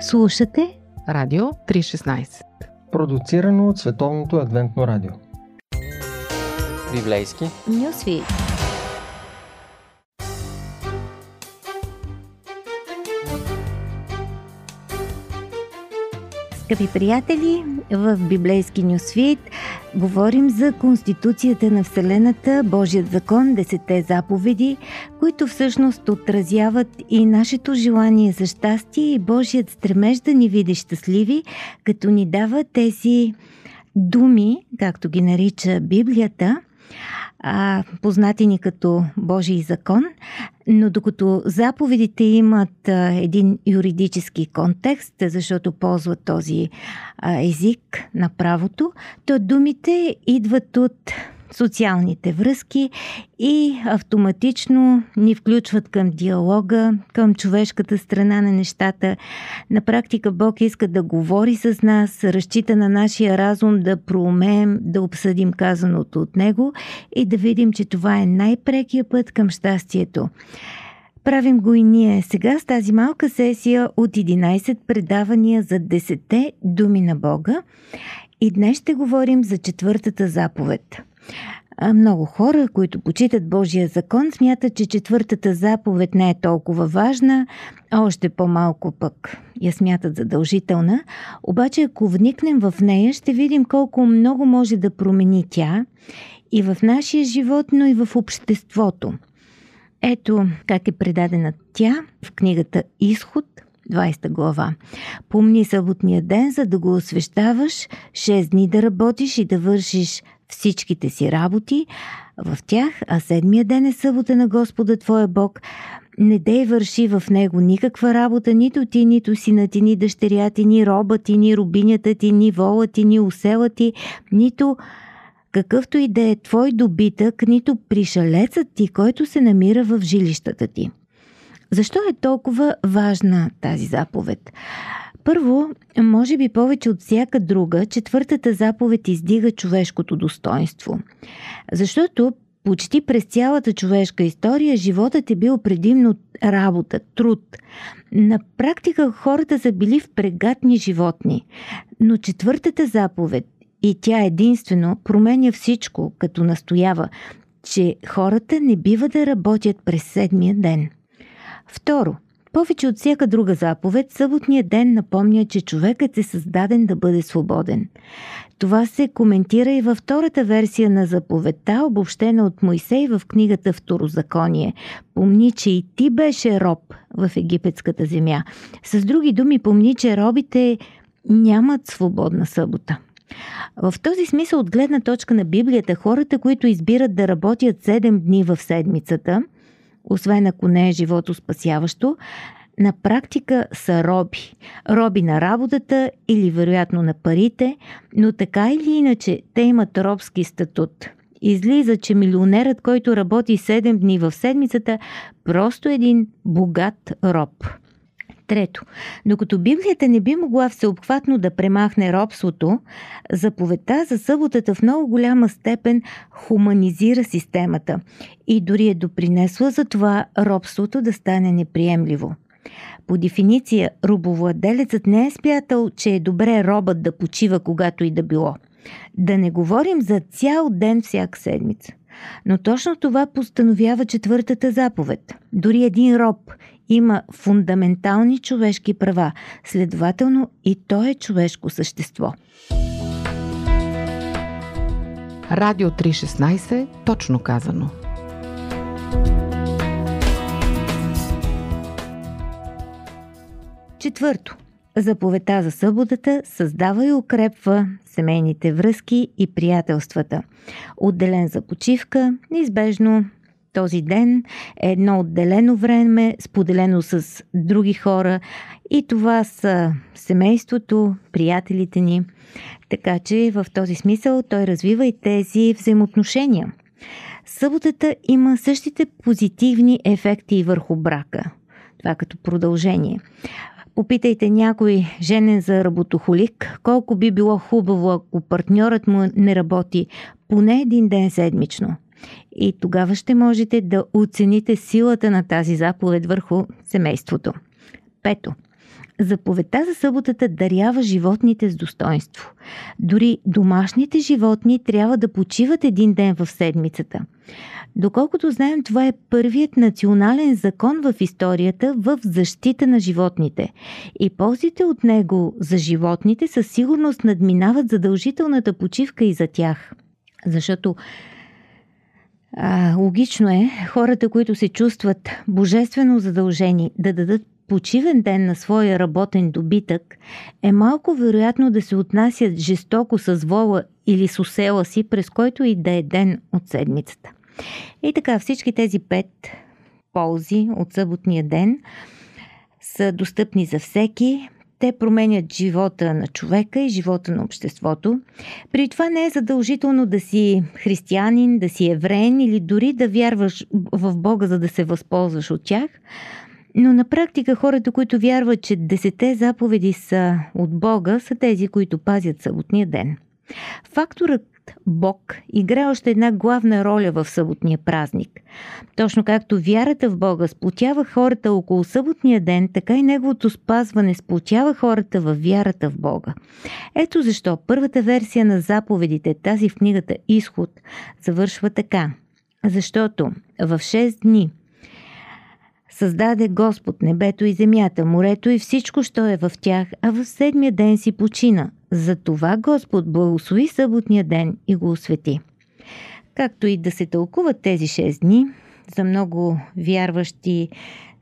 Слушате Радио 316, продуцирано от Световното адвентно радио. Библейски Нюзфийд. Скъпи приятели, в Библейски Нюзфийд говорим за Конституцията на Вселената, Божият закон, 10-те заповеди, които всъщност отразяват и нашето желание за щастие и Божият стремеж да ни види щастливи, като ни дава тези думи, както ги нарича Библията, познати ни като Божий закон, но докато заповедите имат един юридически контекст, защото ползват този език на правото, то думите идват от социалните връзки и автоматично ни включват към диалога, към човешката страна на нещата. На практика Бог иска да говори с нас, разчита на нашия разум да проумеем, да обсъдим казаното от Него и да видим, че това е най-прекия път към щастието. Правим го и ние сега с тази малка сесия от 11 предавания за 10-те думи на Бога. И днес ще говорим за 4-та заповед. Много хора, които почитат Божия закон, смятат, че 4-та заповед не е толкова важна, а още по-малко пък я смятат задължителна. Обаче, ако вникнем в нея, ще видим колко много може да промени тя и в нашия живот, но и в обществото. Ето как е предадена тя в книгата Изход, 20 глава. Помни съботния ден, за да го освещаваш, 6 дни да работиш и да вършиш всичките си работи в тях, а седмия ден е събота на Господа твоя Бог. Не дей върши в него никаква работа, нито ти, нито сина ти, ни дъщеря ти, ни роба ти, ни рубинята ти, ни вола ти, ни осела ти, нито какъвто и да е твой добитък, нито пришелецът ти, който се намира в жилищата ти. Защо е толкова важна тази заповед? Първо, може би повече от всяка друга, 4-та заповед издига човешкото достоинство. Защото почти през цялата човешка история животът е бил предимно работа, труд. На практика хората са били впрегатни животни. Но 4-та заповед, и тя единствено, променя всичко, като настоява, че хората не бива да работят през седмия ден. Второ, повече от всяка друга заповед, съботният ден напомня, че човекът е създаден да бъде свободен. Това се коментира и във втората версия на заповедта, обобщена от Мойсей в книгата Второзаконие. Помни, че и ти беше роб в египетската земя. С други думи, помни, че робите нямат свободна събота. В този смисъл, от гледна точка на Библията, хората, които избират да работят 7 дни в седмицата, освен ако не е животоспасяващо, на практика са роби. Роби на работата или вероятно на парите, но така или иначе те имат робски статут. Излиза, че милионерът, който работи 7 дни в седмицата, просто един богат роб. Трето, докато Библията не би могла всеобхватно да премахне робството, заповедта за съботата в много голяма степен хуманизира системата и дори е допринесла за това робството да стане неприемливо. По дефиниция, робовладелецът не е смятал, че е добре робът да почива когато и да било. Да не говорим за цял ден всяка седмица. Но точно това постановява 4-та заповед. Дори един роб има фундаментални човешки права, следователно и то е човешко същество. Радио 316, точно казано. Четвърто. Заповедта за съботата създава и укрепва семейните връзки и приятелствата. Отделен за почивка, неизбежно този ден е едно отделено време, споделено с други хора, и това са семейството, приятелите ни. Така че в този смисъл той развива и тези взаимоотношения. Съботата има същите позитивни ефекти и върху брака. Това като продължение. Попитайте някой женен за работохолик колко би било хубаво, ако партньорът му не работи поне един ден седмично. И тогава ще можете да оцените силата на тази заповед върху семейството. Пето. Заповедта за съботата дарява животните с достойнство. Дори домашните животни трябва да почиват един ден в седмицата. Доколкото знаем, това е първият национален закон в историята в защита на животните. И ползите от него за животните със сигурност надминават задължителната почивка и за тях. Защото логично е хората, които се чувстват божествено задължени да дадат почивен ден на своя работен добитък, е малко вероятно да се отнасят жестоко с вола или с осела си, през който и да е ден от седмицата. И така, всички тези 5 ползи от съботния ден са достъпни за всеки. Те променят живота на човека и живота на обществото. При това не е задължително да си християнин, да си евреин или дори да вярваш в Бога, за да се възползваш от тях. Но на практика хората, които вярват, че 10 заповеди са от Бога, са тези, които пазят съботния ден. Факторът Бог играе още една главна роля в съботния празник. Точно както вярата в Бога сплотява хората около съботния ден, така и неговото спазване сплотява хората във вярата в Бога. Ето защо първата версия на заповедите, тази в книгата Изход, завършва така. Защото в 6 дни създаде Господ небето и земята, морето и всичко, що е в тях, а в 7-я ден си почина. Затова Господ благослови съботния ден и го освети. Както и да се тълкуват тези 6 дни, за много вярващи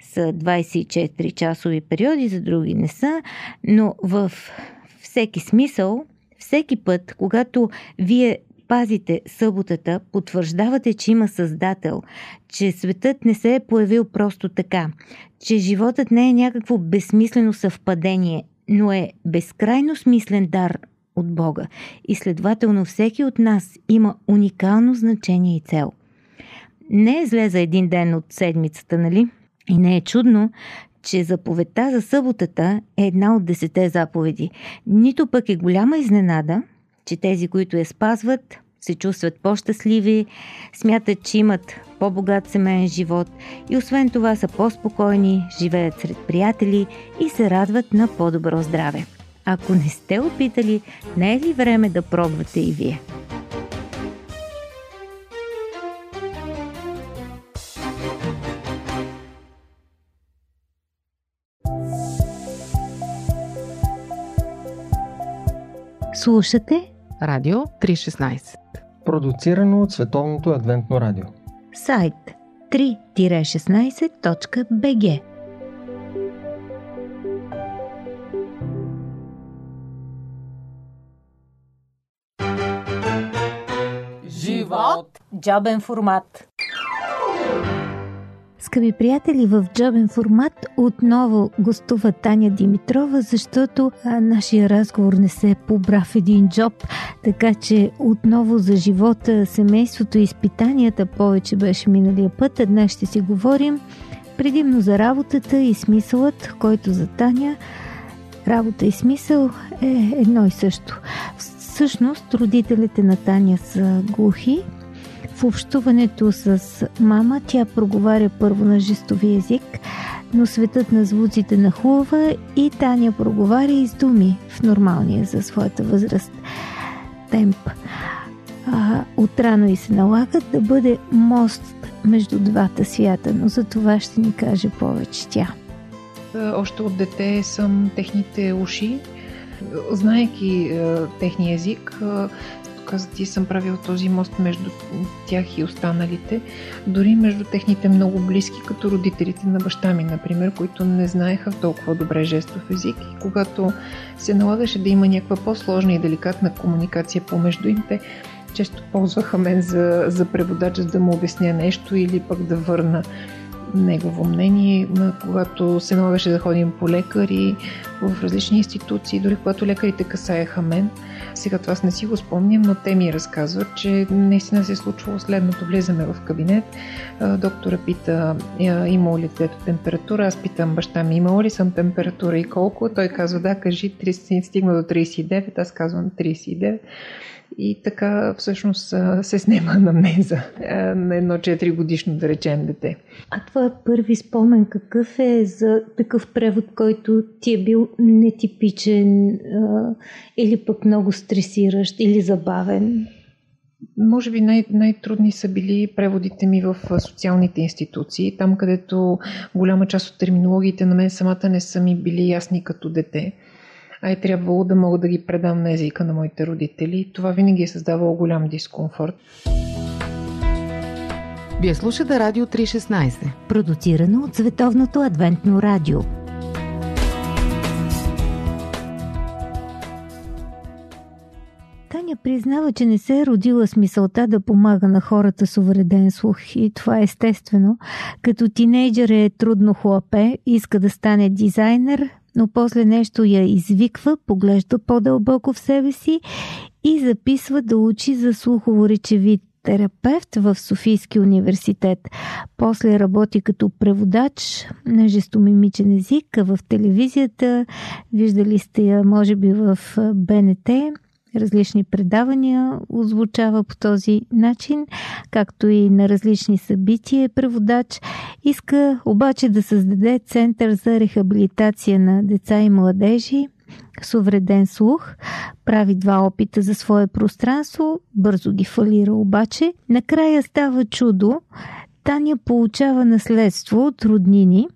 са 24-часови периоди, за други не са, но във всеки смисъл, всеки път, когато вие пазите съботата, потвърждавате, че има Създател, че светът не се е появил просто така, че животът не е някакво безсмислено съвпадение, но е безкрайно смислен дар от Бога и следователно всеки от нас има уникално значение и цел. Не е зле за един ден от седмицата, нали? И не е чудно, че заповедта за съботата е една от 10 заповеди. Нито пък е голяма изненада, че тези, които я спазват, се чувстват по-щастливи, смятат, че имат по-богат семейен живот и освен това са по-спокойни, живеят сред приятели и се радват на по-добро здраве. Ако не сте опитали, не е ли време да пробвате и вие? Слушате Радио 316, продуцирано от Световното адвентно радио. Сайт 3-16.bg. Живот – джобен формат. Скъпи приятели, в джобен формат отново гостува Таня Димитрова, защото нашия разговор не се побра в един джоб, така че отново за живота, семейството и изпитанията повече беше миналия път, а днес ще си говорим предимно за работата и смисълът, който за Таня работа и смисъл е едно и също. Всъщност, родителите на Таня са глухи. В общуването с мама тя проговаря първо на жестови език, но светът на звуците нахлува и Таня проговаря и с думи в нормалния за своята възраст темп. Отрано и се налагат да бъде мост между двата свята, но за това ще ни каже повече тя. Още от дете съм техните уши, знаейки техния език, ти съм правил този мост между тях и останалите, дори между техните много близки, като родителите на баща ми, например, които не знаеха толкова добре жестов език. И когато се налагаше да има някаква по-сложна и деликатна комуникация помежду им, те често ползваха мен за преводач, за да му обясня нещо или пък да върна негово мнение. Когато се налагаше да ходим по лекари, в различни институции, дори когато лекарите касаеха мен. Сега това не си го спомням, но те ми разказват, че наистина се е случвало следното. Влизаме в кабинет, доктора пита имало ли детето температура, аз питам баща ми имало ли съм температура и колко, той казва да, кажи, 30, стигна до 39, аз казвам 39. И така всъщност се снема анамнеза на едно 4-годишно, да речем, дете. А това първи спомен какъв е за такъв превод, който ти е бил нетипичен или пък много стресиращ или забавен? Може би най-трудни са били преводите ми в социалните институции, там където голяма част от терминологиите на мен самата не са ми били ясни като дете. А е трябвало да мога да ги предам на езика на моите родители. Това винаги е създавало голям дискомфорт. Вие слушате Радио 316, продуцирано от Световното адвентно радио. Таня признава, че не се е родила с мисълта да помага на хората с увреден слух и това е естествено. Като тинейджър е трудно хлапе, иска да стане дизайнер, но после нещо я извиква, поглежда по-дълбоко в себе си и записва да учи за слухово-речеви терапевт в Софийския университет. После работи като преводач на жестомимичен език в телевизията. Виждали сте я, може би, в БНТ. Различни предавания озвучава по този начин, както и на различни събития преводач. Иска обаче да създаде Център за рехабилитация на деца и младежи с увреден слух. Прави 2 опита за свое пространство, бързо ги фалира обаче. Накрая става чудо. Таня получава наследство от роднини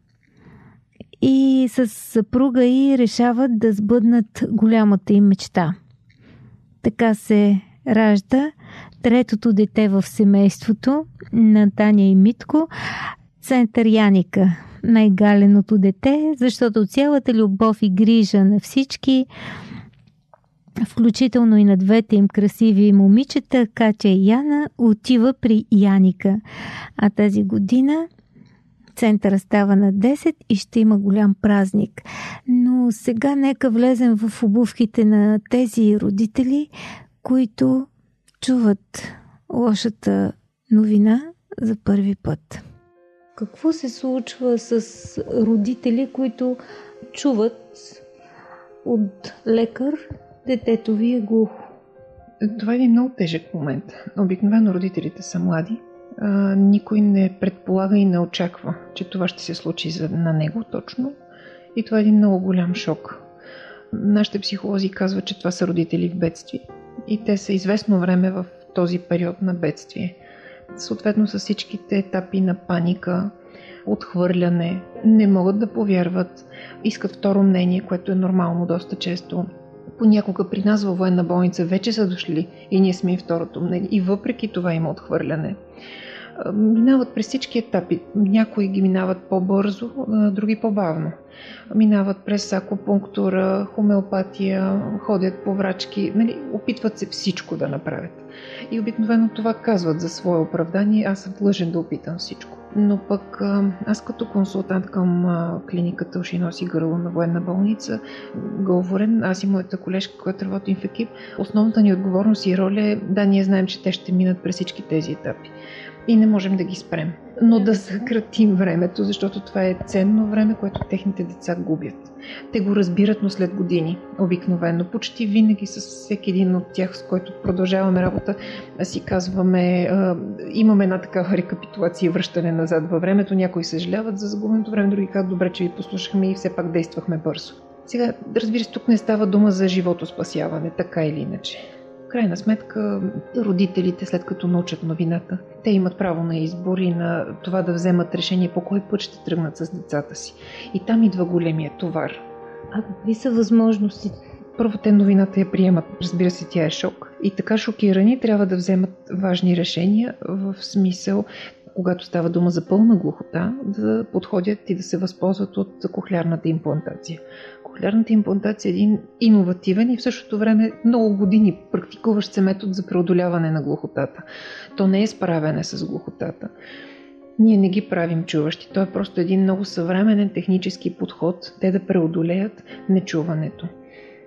и с съпруга ѝ решават да сбъднат голямата им мечта. Така се ражда третото дете в семейството на Таня и Митко, Център Яника, най-галеното дете, защото цялата любов и грижа на всички, включително и на двете им красиви момичета, Катя и Яна, отива при Яника. А тази година Центъра става на 10 и ще има голям празник. Но сега нека влезем в обувките на тези родители, които чуват лошата новина за първи път. Какво се случва с родители, които чуват от лекар, детето ви е глухо? Това е един много тежък момент. Обикновено родителите са млади. Никой не предполага и не очаква, че това ще се случи на него точно. И това е един много голям шок. Нашите психолози казват, че това са родители в бедствие. И те са известно време в този период на бедствие. Съответно с всичките етапи на паника, отхвърляне, не могат да повярват, искат второ мнение, което е нормално доста често. Понякога при нас във военна болница вече са дошли и ние сме и второто мнение. И въпреки това има отхвърляне. Минават през всички етапи. Някои ги минават по-бързо, други по-бавно. Минават през акупунктура, хомеопатия, ходят по врачки. Опитват се всичко да направят. И обикновено това казват за свое оправдание. Аз съм длъжен да опитам всичко. Но пък аз като консултант към клиниката Уши-носи гърло на военна болница, говорен, аз и моята колежка, която работим в екип, основната ни отговорност и роля е да ние знаем, че те ще минат през всички тези етапи. И не можем да ги спрем. Но да съкратим времето, защото това е ценно време, което техните деца губят. Те го разбират, но след години. Обикновено. Почти винаги с всеки един от тях, с който продължаваме работа, си казваме, имаме една такава рекапитулация и връщане назад във времето. Някои съжаляват за загубеното време, други казват, добре, че ви послушахме и все пак действахме бързо. Сега, разбира се, тук не става дума за животоспасяване, така или иначе. В крайна сметка, родителите, след като научат новината, те имат право на избор и на това да вземат решение по кой път ще тръгнат с децата си. И там идва големия товар. А какви са възможности? Първо, те новината я приемат. Разбира се, тя е шок. И така шокирани трябва да вземат важни решения в смисъл, когато става дума за пълна глухота, да подходят и да се възползват от кохлеарната имплантация. Кохлеарната имплантация е един иновативен и в същото време много години практикуващ се метод за преодоляване на глухотата. То не е справяне с глухотата. Ние не ги правим чуващи. Той е просто един много съвременен технически подход, те да преодолеят нечуването.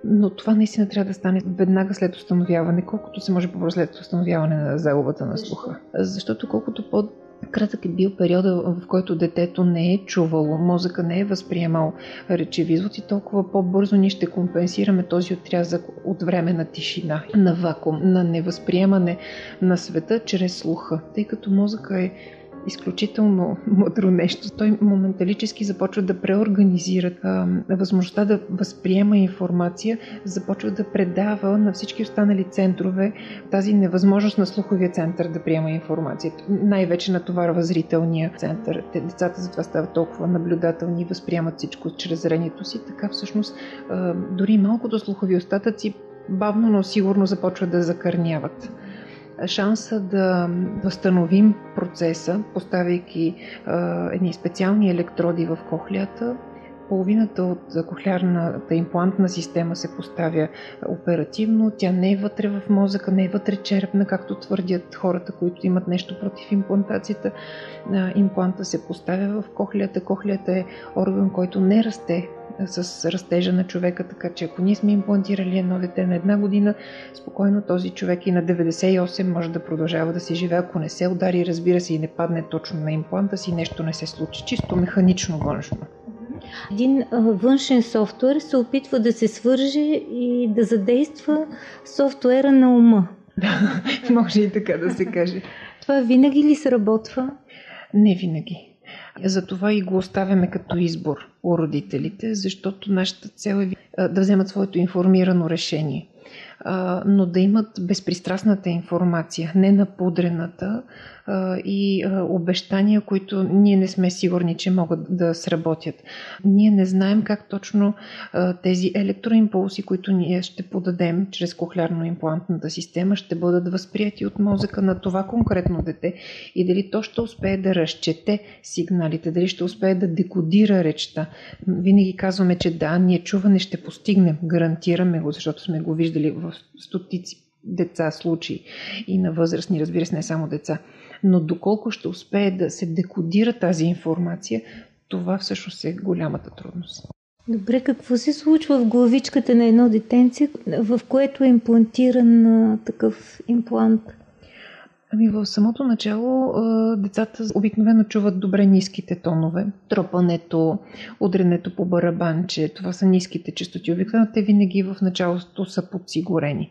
Но това наистина трябва да стане веднага след установяване, колкото се може по-бързо след установяване на загубата на слуха. Защото колкото по-кратък е бил периода, в който детето не е чувало, мозъка не е възприемал речеви звуци, толкова по-бързо ние ще компенсираме този отрязък от време на тишина, на вакуум, на невъзприемане на света чрез слуха. Тъй като мозъка е изключително мъдро нещо. Той моменталически започва да преорганизира възможността да възприема информация, започва да предава на всички останали центрове тази невъзможност на слуховия център да приема информацията. Най-вече натоварва зрителния център. Децата затова стават толкова наблюдателни и възприемат всичко чрез зрението си. Така всъщност дори малкото слухови остатъци бавно, но сигурно започват да закърняват. Шанса да възстановим процеса, поставяйки едни специални електроди в кохлята, половината от кохлеарната имплантна система се поставя оперативно, тя не е вътре в мозъка, не е вътре черепна, както твърдят хората, които имат нещо против имплантацията. Импланта се поставя в кохлята, кохлята е орган, който не расте с растежа на човека, така че ако ние сме имплантирали едно дете на една година, спокойно този човек и на 98 може да продължава да се живее, ако не се удари, разбира се, и не падне точно на импланта си, нещо не се случи, чисто механично външно. Един външен софтуер се опитва да се свърже и да задейства софтуера на ума. Може и така да се каже. Това винаги ли сработва? Не винаги. Затова и го оставяме като избор у родителите, защото нашата цел е да вземат своето информирано решение, но да имат безпристрастната информация, не напудрената и обещания, които ние не сме сигурни, че могат да сработят. Ние не знаем как точно тези електроимпулси, които ние ще подадем чрез кохлеарно-имплантната система, ще бъдат възприяти от мозъка на това конкретно дете и дали то ще успее да разчете сигналите, дали ще успее да декодира речта. Винаги казваме, че да, ние чуване ще постигнем, гарантираме го, защото сме го виждали в стотици деца случаи и на възрастни, разбира се, не само деца. Но доколко ще успее да се декодира тази информация, това всъщност е голямата трудност. Добре, какво се случва в главичката на едно детенце, в което е имплантиран такъв имплант? Ами в самото начало децата обикновено чуват добре ниските тонове. Тропането, удренето по барабанче, това са ниските честоти. Обикновено те винаги в началото са подсигурени.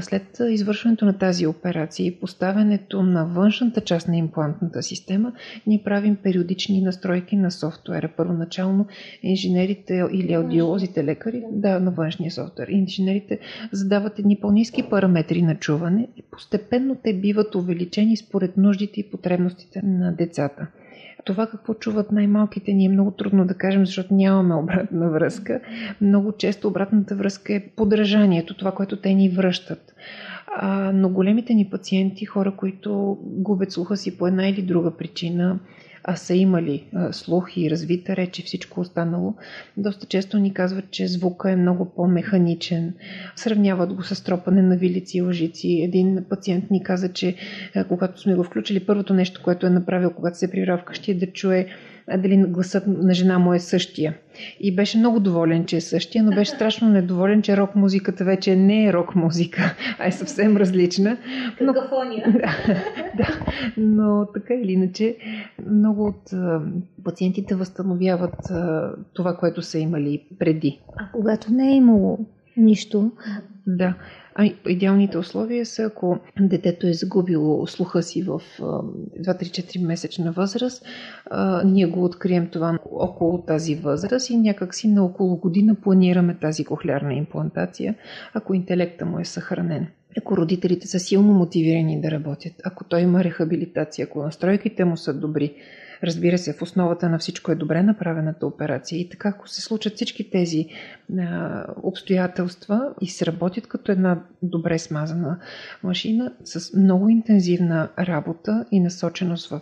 След извършването на тази операция и поставянето на външната част на имплантната система, ние правим периодични настройки на софтуера. Първоначално инженерите или аудиолозите, лекари, да, на външния софтуер. Инженерите задават едни по-ниски параметри на чуване и постепенно те биват увеличени според нуждите и потребностите на децата. Това какво чуват най-малките ни е много трудно да кажем, защото нямаме обратна връзка. Много често обратната връзка е подражанието, това, което те ни връщат. Но големите ни пациенти, хора, които губят слуха си по една или друга причина, а са имали слух и развита реч и всичко останало, доста често ни казват, че звука е много по-механичен. Сравняват го с тропане на вилици и лъжици. Един пациент ни каза, че когато сме го включили, първото нещо, което е направил, когато се прибра вкъщи, е да чуе дали гласът на жена му е същия. И беше много доволен, че е същия, но беше страшно недоволен, че рок музиката вече не е рок музика, а е съвсем различна. Но... какофония. Да. Но така или иначе, много от пациентите възстановяват това, което са имали преди. А когато не е имало нищо... Да. Идеалните условия са, ако детето е загубило слуха си в 2-3-4 месечна възраст, ние го открием това около тази възраст и някакси на около година планираме тази кохлеарна имплантация, ако интелекта му е съхранен. Ако родителите са силно мотивирани да работят, ако той има рехабилитация, ако настройките му са добри, разбира се, в основата на всичко е добре направената операция и така, ако се случат всички тези обстоятелства и се работят като една добре смазана машина с много интензивна работа и насоченост в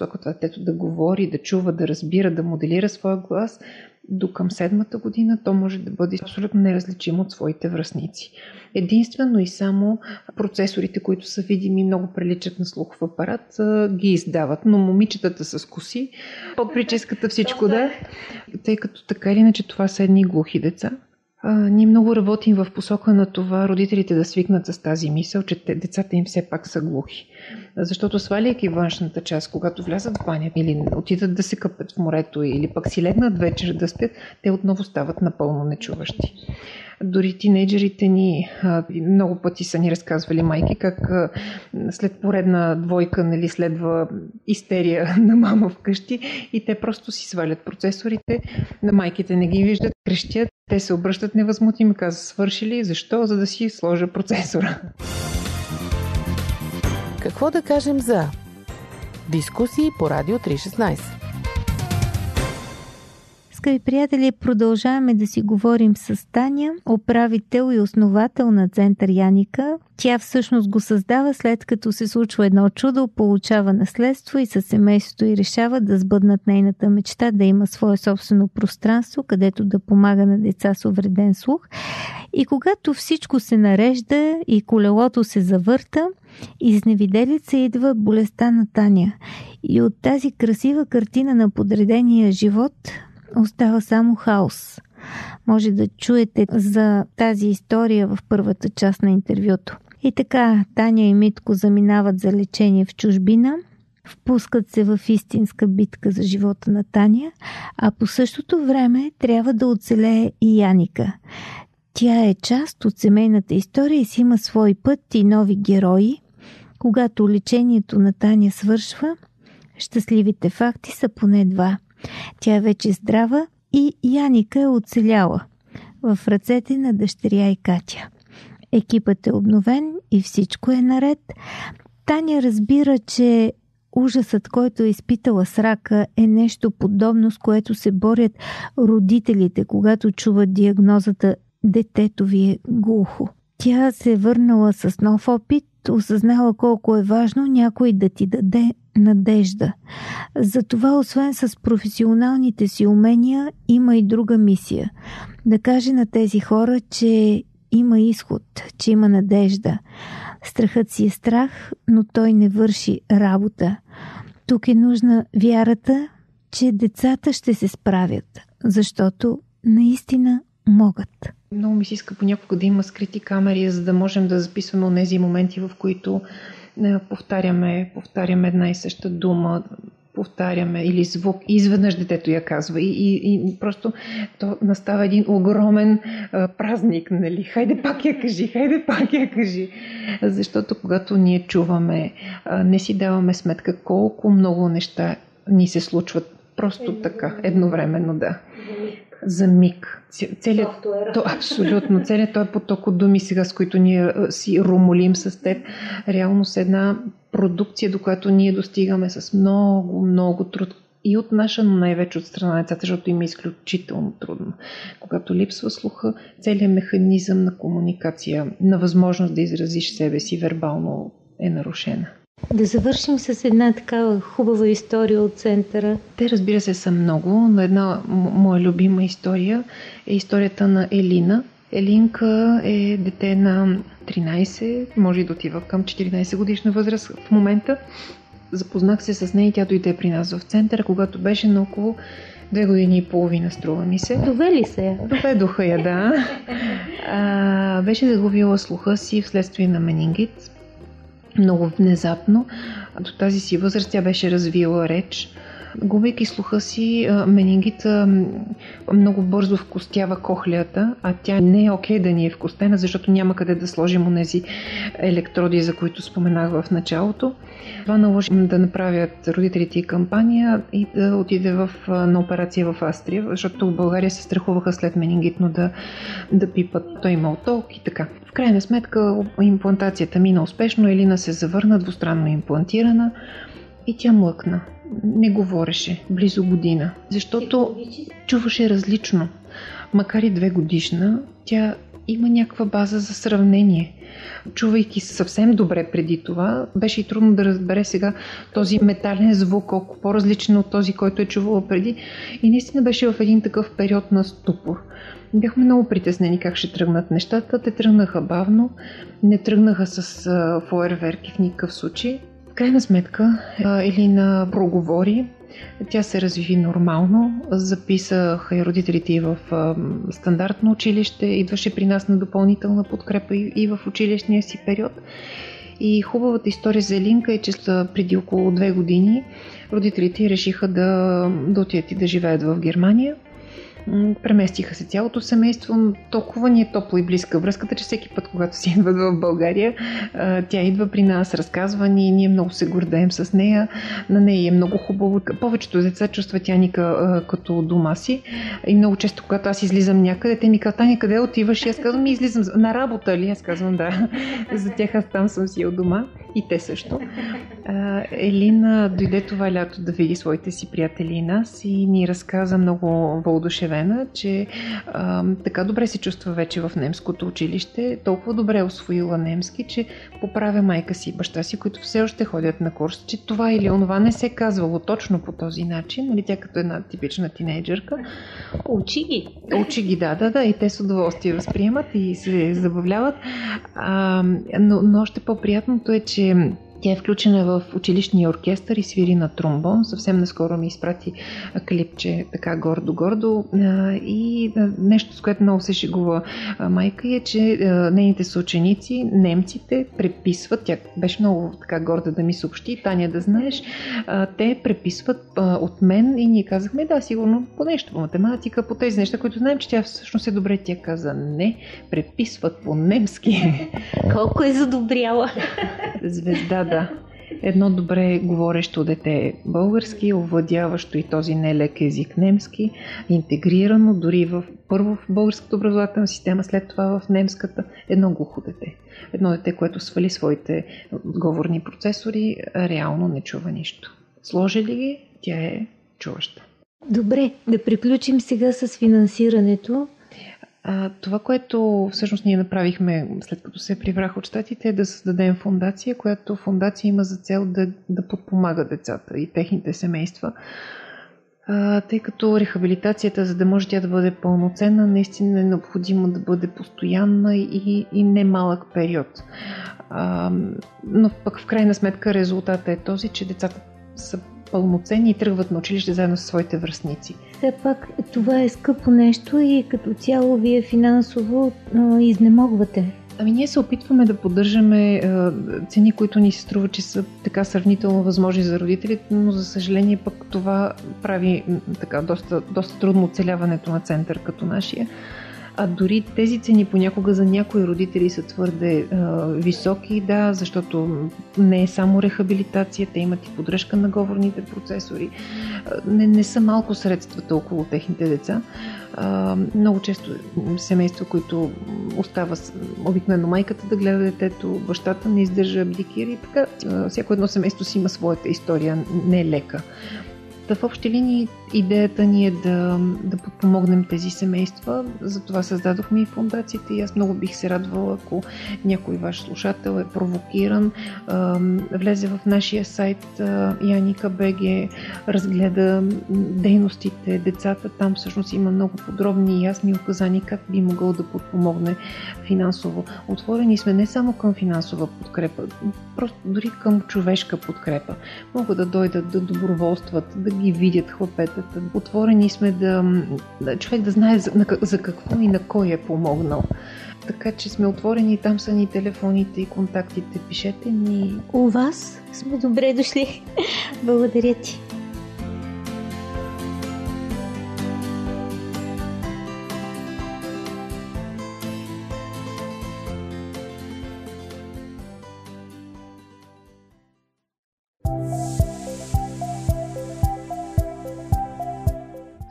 посока това детето да говори, да чува, да разбира, да моделира своя глас, до към 7-та година то може да бъде абсолютно неразличим от своите връстници. Единствено и само процесорите, които са видими, много приличат на слухов апарат, ги издават. Но момичетата с коси, под прическата всичко да, тъй като така или иначе това са едни глухи деца. Ние много работим в посока на това родителите да свикнат с тази мисъл, че децата им все пак са глухи. Защото сваляйки външната част, когато влязат в баня или отидат да се къпят в морето или пък си легнат вечер да спят, те отново стават напълно нечуващи. Дори тинейджерите ни много пъти са ни разказвали майки, как след поредна двойка нали, следва истерия на мама вкъщи и те просто си свалят процесорите, на майките не ги виждат, крещят, те се обръщат невъзмутими, казват свършили, защо? За да си сложа процесора. Какво да кажем за дискусии по Радио 316? Скъпи приятели, продължаваме да си говорим с Таня, управител и основател на Център Яника. Тя всъщност го създава след като се случва едно чудо, получава наследство и със семейството и решава да сбъднат нейната мечта, да има свое собствено пространство, където да помага на деца с увреден слух. И когато всичко се нарежда и колелото се завърта, изневиделица идва болестта на Таня. И от тази красива картина на подредения живот остава само хаос. Може да чуете за тази история в първата част на интервюто. И така, Таня и Митко заминават за лечение в чужбина, впускат се в истинска битка за живота на Таня, а по същото време трябва да оцелее и Яника. Тя е част от семейната история и си има свой път и нови герои. Когато лечението на Таня свършва, щастливите факти са поне два. Тя е вече здрава и Яника е оцеляла в ръцете на дъщеря и Катя. Екипът е обновен и всичко е наред. Таня разбира, че ужасът, който е изпитала с рака, е нещо подобно, с което се борят родителите, когато чуват диагнозата «Детето ви е глухо». Тя се е върнала с нов опит, осъзнала колко е важно някой да ти даде надежда. Затова, освен с професионалните си умения, има и друга мисия. Да каже на тези хора, че има изход, че има надежда. Страхът си е страх, но той не върши работа. Тук е нужна вярата, че децата ще се справят, защото наистина могат. Много ми се иска понякога да има скрити камери, за да можем да записваме онези моменти, в които повтаряме една и съща дума, повтаряме или звук, и изведнъж детето я казва. И просто то настава един огромен празник, нали? Хайде пак я кажи, хайде пак я кажи. Защото когато ние чуваме, не си даваме сметка колко много неща ни се случват просто едновременно, да. За миг. Целият този поток от думи сега, с които ние си румолим с теб, реално с една продукция, до която ние достигаме с много, много труд. И от наша, но най-вече от страна на децата, защото им е изключително трудно. Когато липсва слуха, целият механизъм на комуникация, на възможност да изразиш себе си вербално е нарушена. Да завършим с една такава хубава история от центъра. Те, разбира се, са много, но една моя любима история е историята на Елина. Елинка е дете на 13, може и да отива към 14 годишна възраст в момента. Запознах се с нея и тя дойде при нас в центъра, когато беше на около 2 години и половина, струва ми се. Довели се я. Доведоха я, да. Беше загубила слуха си вследствие на менингит. Много внезапно. До тази си възраст тя беше развила реч. Губейки слуха си, менингита много бързо вкостява кохлеята, а тя не е окей да ни е вкостена, защото няма къде да сложим онези електроди, за които споменах в началото. Това наложи да направят родителите и кампания и да отиде на операция в Австрия, защото в България се страхуваха след менингитно да пипат. Той имал толк и така. В крайна сметка имплантацията мина успешно, Елина се завърна двустранно имплантирана и тя млъкна. Не говореше близо година, защото чуваше различно. Макар и 2 годишна, тя има някаква база за сравнение. Чувайки се съвсем добре преди това, беше и трудно да разбере сега този метален звук, колко по-различен от този, който е чувала преди. И наистина беше в един такъв период на ступор. Бяхме много притеснени как ще тръгнат нещата. Те тръгнаха бавно, не тръгнаха с фойерверки в никакъв случай. В крайна сметка Елина проговори. Тя се разви нормално, записаха и родителите и в стандартно училище, идваше при нас на допълнителна подкрепа и в училищния си период. И хубавата история за Елинка е, че преди около 2 години родителите решиха да отидат и да живеят в Германия. Преместиха се цялото семейство, но толкова ни е топла и близка връзката, че всеки път, когато си идват в България, тя идва при нас, разказва ни, ние много се гордеем с нея, на нея е много хубаво. Повечето деца чувстват Яника като дома си и много често, когато аз излизам някъде, те ми казват: "Таня, къде отиваш?" И аз казвам: "Излизам на работа ли?" Аз казвам: "Да." За тях аз там съм си от дома и те също. Елина дойде това лято да види своите си приятели и нас и ни разказа много въодушевена, че така добре се чувства вече в немското училище, толкова добре освоила немски, че поправя майка си и баща си, които все още ходят на курс, че това или онова не се казвало точно по този начин, нали, тя като една типична тинейджърка. Учи ги, да, и те с удоволствие възприемат и се забавляват, но още по-приятното е, че тя е включена в училищния оркестър и свири на тромбон. Съвсем наскоро ми изпрати клипче, така гордо-гордо. И нещо, с което много се шегува майка, е, че нейните съученици, немците, преписват. Тя беше много така горда да ми съобщи: "Таня, да знаеш, те преписват от мен." И ние казахме: "Да, сигурно по нещо, по математика, по тези неща, които знаем, че тя всъщност е добре." Тя каза: "Не, преписват по немски." Колко е задобряла! Звезда, да. Едно добре говорещо дете български, овладяващо и този нелек език немски, интегрирано дори първо в българската образователна система, след това в немската. Едно глухо дете. Едно дете, което свали своите говорни процесори, реално не чува нищо. Сложи ли ги, тя е чуваща. Добре, да приключим сега с финансирането. Това, което всъщност ние направихме, след като се прибрах от щатите, е да създадем фондация, която фондация има за цел да подпомага децата и техните семейства. Тъй като рехабилитацията, за да може тя да бъде пълноценна, наистина е необходимо да бъде постоянна и не малък период. Но пък в крайна сметка резултатът е този, че децата са пълноценни и тръгват на училище заедно със своите връстници. Все пак това е скъпо нещо и като цяло вие финансово изнемогвате. Ами ние се опитваме да поддържаме цени, които ни се струва, че са така сравнително възможни за родителите, но за съжаление пък това прави така доста трудно оцеляването на център като нашия. А дори тези цени понякога за някои родители са твърде високи, да, защото не е само рехабилитация, те имат и поддръжка на говорните процесори. Не са малко средствата около техните деца. Много често семейства, които остава обикновено майката да гледа детето, бащата не издържа, абдикира и така. Всяко едно семейство си има своята история, не е лека. В общи линии идеята ни е да подпомогнем тези семейства, затова създадохме и фондацията и аз много бих се радвала, ако някой ваш слушател е провокиран, влезе в нашия сайт Yanika.bg, разгледа дейностите, децата, там всъщност има много подробни и ясни указания как би могъл да подпомогне финансово. Отворени сме не само към финансова подкрепа, просто дори към човешка подкрепа. Могат да дойдат, да доброволстват, да ги видят хлапетата. Отворени сме да човек да знае за какво и на кой е помогнал. Така че сме отворени, там са ни телефоните и контактите. Пишете ни. У вас сме добре дошли. Благодаря ти.